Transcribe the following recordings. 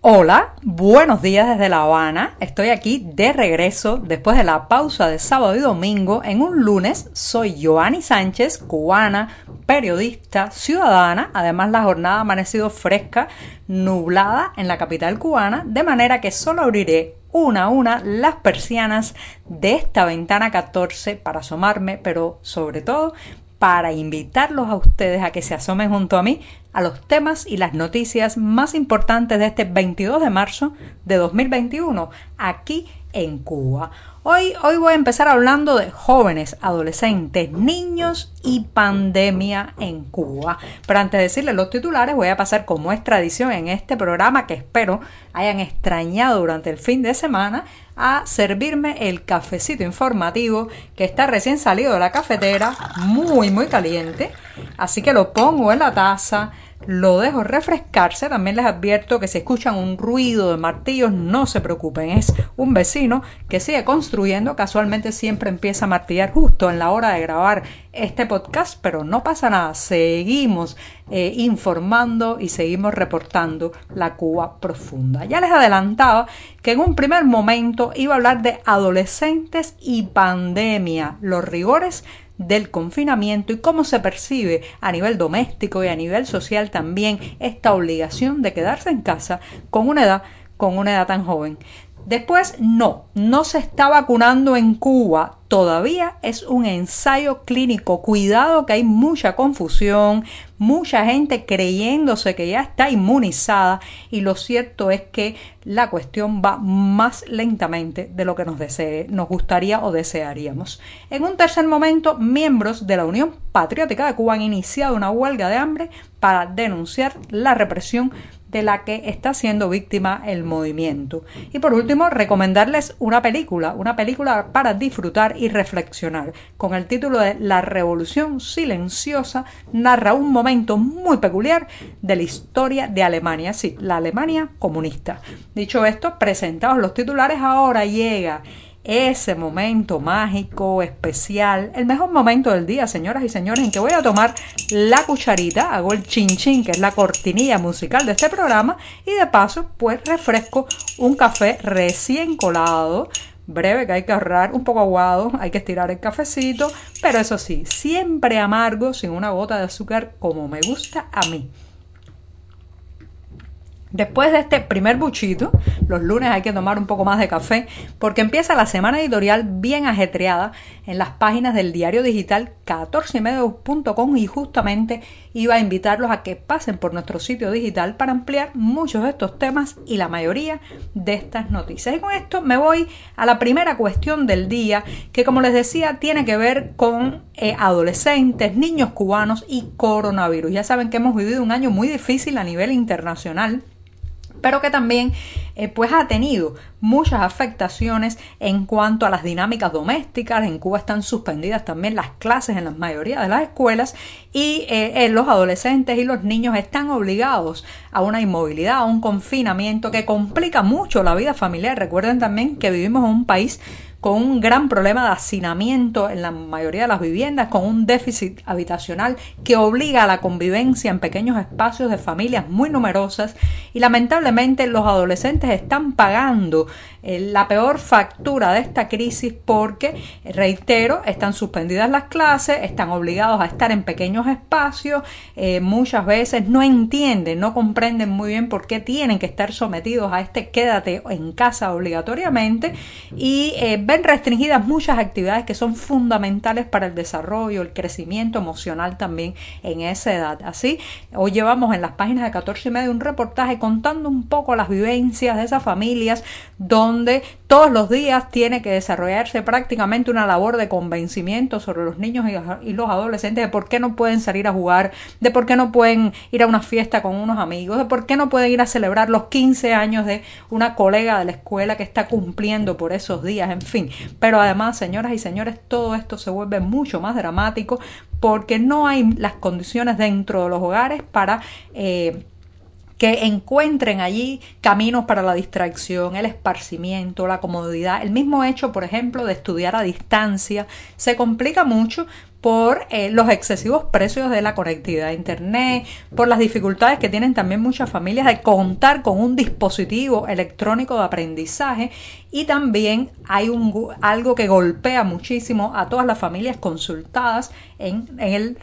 Hola, buenos días desde La Habana. Estoy aquí de regreso después de la pausa de sábado y domingo en un lunes. Soy Yoani Sánchez, cubana, periodista, ciudadana. Además, la jornada ha amanecido fresca, nublada en la capital cubana, de manera que solo abriré una a una las persianas de esta ventana 14 para asomarme, pero sobre todo para invitarlos a ustedes a que se asomen junto a mí a los temas y las noticias más importantes de este 22 de marzo de 2021 aquí en Cuba. Hoy voy a empezar hablando de jóvenes, adolescentes, niños y pandemia en Cuba. Pero antes de decirles los titulares, voy a pasar, como es tradición en este programa, que espero hayan extrañado durante el fin de semana, a servirme el cafecito informativo que está recién salido de la cafetera, muy muy caliente, así que lo pongo en la taza, lo dejo refrescarse. También les advierto que si escuchan un ruido de martillos no se preocupen, es un vecino que sigue construyendo, casualmente siempre empieza a martillar justo en la hora de grabar este podcast, pero no pasa nada, seguimos informando y seguimos reportando la Cuba profunda. Ya les adelantaba que en un primer momento iba a hablar de adolescentes y pandemia, los rigores del confinamiento y cómo se percibe a nivel doméstico y a nivel social también esta obligación de quedarse en casa con una edad tan joven. Después, no se está vacunando en Cuba. Todavía es un ensayo clínico. Cuidado, que hay mucha confusión, mucha gente creyéndose que ya está inmunizada, y lo cierto es que la cuestión va más lentamente de lo que nos gustaría o desearíamos. En un tercer momento, miembros de la Unión Patriótica de Cuba han iniciado una huelga de hambre para denunciar la represión de la que está siendo víctima el movimiento. Y por último, recomendarles una película para disfrutar y reflexionar. Con el título de La Revolución Silenciosa, narra un momento muy peculiar de la historia de Alemania, sí, la Alemania comunista. Dicho esto, presentados los titulares, ahora llega ese momento mágico, especial, el mejor momento del día, señoras y señores, en que voy a tomar la cucharita, hago el chin chin, que es la cortinilla musical de este programa, y de paso, pues refresco un café recién colado, breve, que hay que ahorrar, un poco aguado, hay que estirar el cafecito, pero eso sí, siempre amargo, sin una gota de azúcar, como me gusta a mí. Después de este primer buchito, los lunes hay que tomar un poco más de café porque empieza la semana editorial bien ajetreada en las páginas del diario digital 14ymedio.com, y justamente iba a invitarlos a que pasen por nuestro sitio digital para ampliar muchos de estos temas y la mayoría de estas noticias. Y con esto me voy a la primera cuestión del día, que, como les decía, tiene que ver con adolescentes, niños cubanos y coronavirus. Ya saben que hemos vivido un año muy difícil a nivel internacional, pero que también pues ha tenido muchas afectaciones en cuanto a las dinámicas domésticas. En Cuba están suspendidas también las clases en la mayoría de las escuelas, y los adolescentes y los niños están obligados a una inmovilidad, a un confinamiento que complica mucho la vida familiar. Recuerden también que vivimos en un país con un gran problema de hacinamiento en la mayoría de las viviendas, con un déficit habitacional que obliga a la convivencia en pequeños espacios de familias muy numerosas, y lamentablemente los adolescentes están pagando la peor factura de esta crisis porque, reitero, están suspendidas las clases, están obligados a estar en pequeños espacios, muchas veces no comprenden muy bien por qué tienen que estar sometidos a este quédate en casa obligatoriamente, y ven restringidas muchas actividades que son fundamentales para el desarrollo, el crecimiento emocional también en esa edad. Así, hoy llevamos en las páginas de 14ymedio un reportaje contando un poco las vivencias de esas familias donde todos los días tiene que desarrollarse prácticamente una labor de convencimiento sobre los niños y los adolescentes de por qué no pueden salir a jugar, de por qué no pueden ir a una fiesta con unos amigos, de por qué no pueden ir a celebrar los 15 años de una colega de la escuela que está cumpliendo por esos días, en fin. Pero además, señoras y señores, todo esto se vuelve mucho más dramático porque no hay las condiciones dentro de los hogares para que encuentren allí caminos para la distracción, el esparcimiento, la comodidad. El mismo hecho, por ejemplo, de estudiar a distancia se complica mucho por los excesivos precios de la conectividad a internet, por las dificultades que tienen también muchas familias de contar con un dispositivo electrónico de aprendizaje, y también hay algo que golpea muchísimo a todas las familias consultadas en el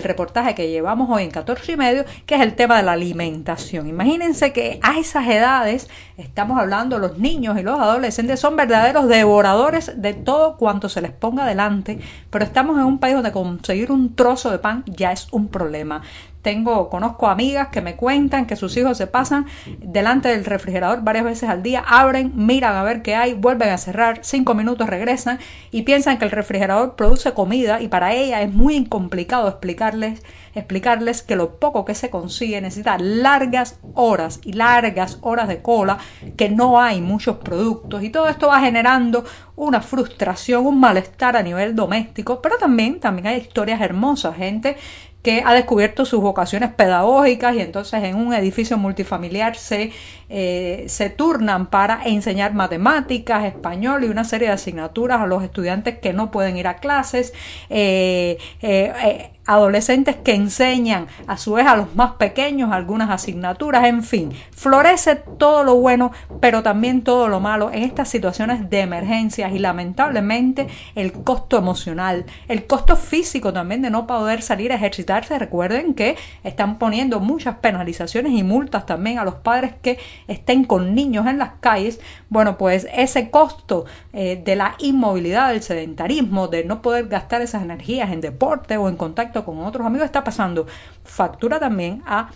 reportaje que llevamos hoy en 14 y medio, que es el tema de la alimentación. Imagínense que a esas edades, estamos hablando, los niños y los adolescentes son verdaderos devoradores de todo cuanto se les ponga delante, pero estamos en un país donde conseguir un trozo de pan ya es un problema. Conozco amigas que me cuentan que sus hijos se pasan delante del refrigerador varias veces al día, abren, miran a ver qué hay, vuelven a cerrar, 5 minutos regresan y piensan que el refrigerador produce comida, y para ella es muy complicado explicarles que lo poco que se consigue necesita largas horas de cola, que no hay muchos productos, y todo esto va generando una frustración, un malestar a nivel doméstico, pero también hay historias hermosas, gente que ha descubierto sus vocaciones pedagógicas y entonces en un edificio multifamiliar se turnan para enseñar matemáticas, español y una serie de asignaturas a los estudiantes que no pueden ir a clases, adolescentes que enseñan a su vez a los más pequeños algunas asignaturas, en fin, florece todo lo bueno pero también todo lo malo en estas situaciones de emergencias, y lamentablemente el costo emocional, el costo físico también de no poder salir a ejercitarse. Recuerden que están poniendo muchas penalizaciones y multas también a los padres que estén con niños en las calles. Bueno, pues ese costo de la inmovilidad, del sedentarismo, de no poder gastar esas energías en deporte o en contacto con otros amigos, está pasando factura también a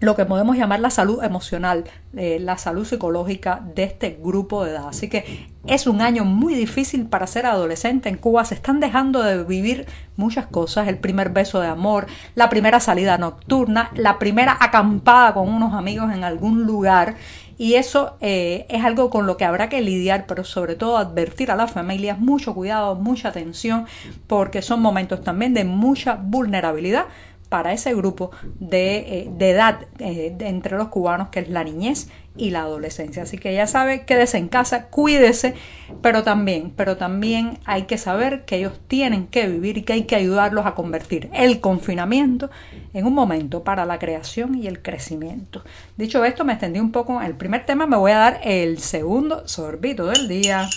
lo que podemos llamar la salud emocional, la salud psicológica de este grupo de edad. Así que es un año muy difícil para ser adolescente en Cuba. Se están dejando de vivir muchas cosas: el primer beso de amor, la primera salida nocturna, la primera acampada con unos amigos en algún lugar. Y eso es algo con lo que habrá que lidiar, pero sobre todo advertir a las familias, mucho cuidado, mucha atención, porque son momentos también de mucha vulnerabilidad para ese grupo de edad entre los cubanos, que es la niñez y la adolescencia. Así que ya sabe, quédese en casa, cuídese, pero también hay que saber que ellos tienen que vivir y que hay que ayudarlos a convertir el confinamiento en un momento para la creación y el crecimiento. Dicho esto, me extendí un poco en el primer tema, me voy a dar el segundo sorbito del día.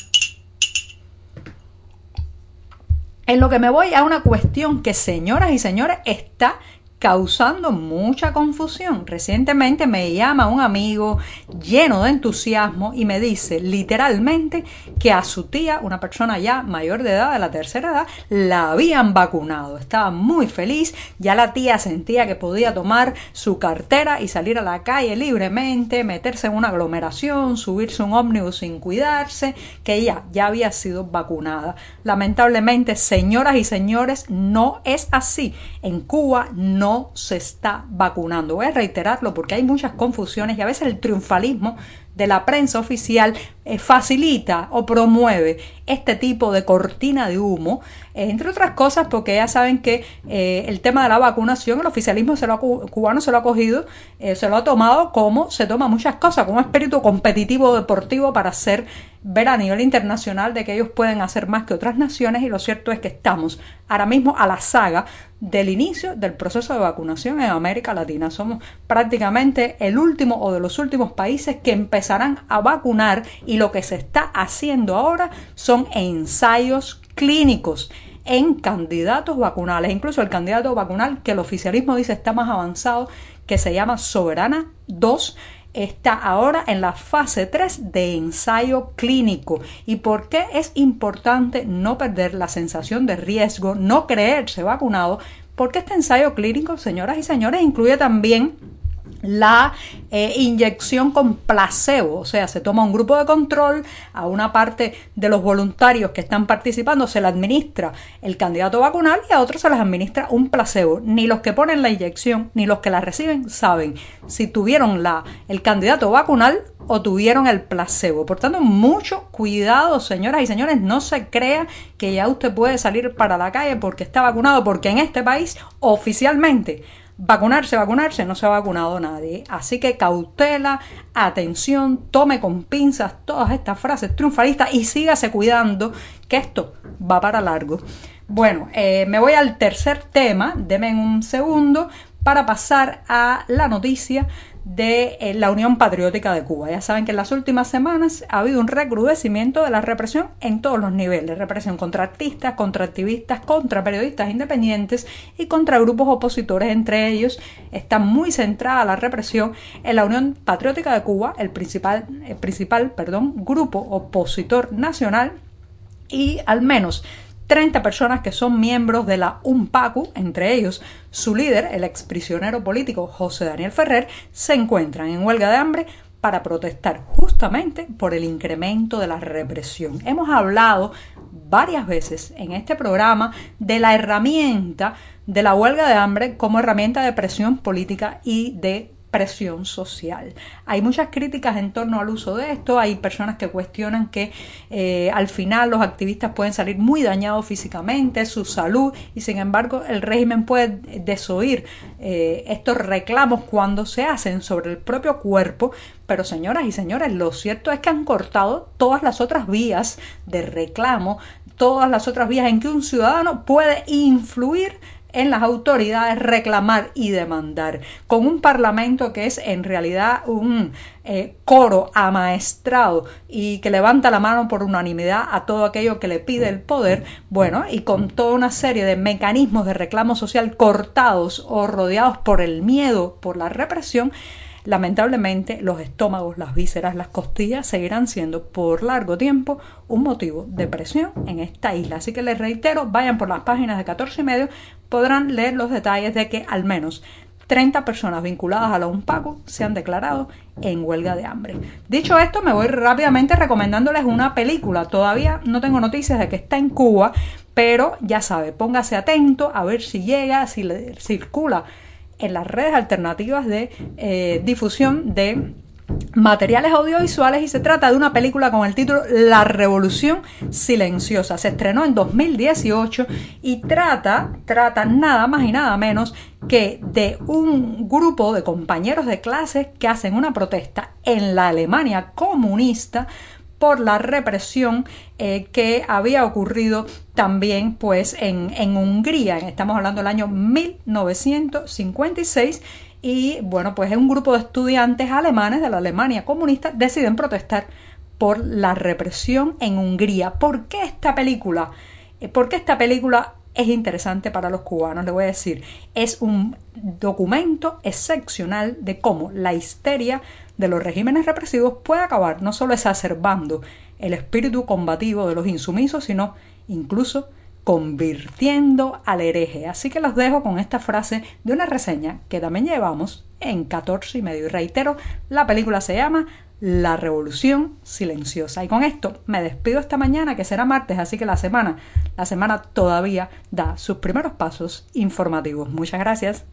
En lo que me voy a una cuestión que, señoras y señores, está causando mucha confusión. Recientemente me llama un amigo lleno de entusiasmo y me dice literalmente que a su tía, una persona ya mayor de edad, de la tercera edad, la habían vacunado. Estaba muy feliz, ya la tía sentía que podía tomar su cartera y salir a la calle libremente, meterse en una aglomeración, subirse un ómnibus sin cuidarse, que ella ya había sido vacunada. Lamentablemente, señoras y señores, no es así. En Cuba no se está vacunando. Voy a reiterarlo porque hay muchas confusiones y a veces el triunfalismo de la prensa oficial facilita o promueve este tipo de cortina de humo, entre otras cosas porque ya saben que el tema de la vacunación, el oficialismo cubano se lo ha cogido, se lo ha tomado como se toma muchas cosas, como un espíritu competitivo deportivo para hacer ver a nivel internacional de que ellos pueden hacer más que otras naciones, y lo cierto es que estamos ahora mismo a la saga del inicio del proceso de vacunación en América Latina. Somos prácticamente el último o de los últimos países que empezarán a vacunar, y lo que se está haciendo ahora son ensayos clínicos en candidatos vacunales. Incluso el candidato vacunal que el oficialismo dice está más avanzado, que se llama Soberana II, está ahora en la fase 3 de ensayo clínico. ¿Y por qué es importante no perder la sensación de riesgo, no creerse vacunado? Porque este ensayo clínico, señoras y señores, incluye también la inyección con placebo, o sea, se toma un grupo de control, a una parte de los voluntarios que están participando se le administra el candidato vacunal y a otros se les administra un placebo. Ni los que ponen la inyección ni los que la reciben saben si tuvieron el candidato vacunal o tuvieron el placebo. Por tanto, mucho cuidado, señoras y señores, no se crea que ya usted puede salir para la calle porque está vacunado, porque en este país oficialmente vacunarse, no se ha vacunado nadie. Así que cautela, atención, tome con pinzas todas estas frases triunfalistas y sígase cuidando, que esto va para largo. Bueno, me voy al tercer tema, denme un segundo, para pasar a la noticia de la Unión Patriótica de Cuba. Ya saben que en las últimas semanas ha habido un recrudecimiento de la represión en todos los niveles. Represión contra artistas, contra activistas, contra periodistas independientes y contra grupos opositores. Entre ellos está muy centrada la represión en la Unión Patriótica de Cuba, el principal grupo opositor nacional, y al menos 30 personas que son miembros de la UNPACU, entre ellos su líder, el exprisionero político José Daniel Ferrer, se encuentran en huelga de hambre para protestar justamente por el incremento de la represión. Hemos hablado varias veces en este programa de la herramienta de la huelga de hambre como herramienta de presión política y de presión social. Hay muchas críticas en torno al uso de esto. Hay personas que cuestionan que al final los activistas pueden salir muy dañados físicamente, su salud, y sin embargo el régimen puede desoír estos reclamos cuando se hacen sobre el propio cuerpo. Pero señoras y señores, lo cierto es que han cortado todas las otras vías de reclamo, todas las otras vías en que un ciudadano puede influir en las autoridades, reclamar y demandar, con un parlamento que es en realidad un coro amaestrado y que levanta la mano por unanimidad a todo aquello que le pide el poder, bueno, y con toda una serie de mecanismos de reclamo social cortados o rodeados por el miedo, por la represión. Lamentablemente, los estómagos, las vísceras, las costillas seguirán siendo por largo tiempo un motivo de presión en esta isla. Así que les reitero, vayan por las páginas de 14 y medio, podrán leer los detalles de que al menos 30 personas vinculadas a la UNPACU se han declarado en huelga de hambre. Dicho esto, me voy rápidamente recomendándoles una película. Todavía no tengo noticias de que está en Cuba, pero ya sabe, póngase atento a ver si llega, si le circula en las redes alternativas de difusión de materiales audiovisuales, y se trata de una película con el título La Revolución Silenciosa. Se estrenó en 2018 y trata nada más y nada menos que de un grupo de compañeros de clases que hacen una protesta en la Alemania comunista por la represión que había ocurrido también pues en Hungría. Estamos hablando del año 1956 y bueno, pues un grupo de estudiantes alemanes de la Alemania comunista deciden protestar por la represión en Hungría. ¿Por qué esta película es interesante para los cubanos? Le voy a decir, es un documento excepcional de cómo la histeria de los regímenes represivos puede acabar no solo exacerbando el espíritu combativo de los insumisos, sino incluso convirtiendo al hereje. Así que los dejo con esta frase de una reseña que también llevamos en 14 y medio. Y reitero, la película se llama La Revolución Silenciosa. Y con esto me despido esta mañana, que será martes, así que la semana todavía da sus primeros pasos informativos. Muchas gracias.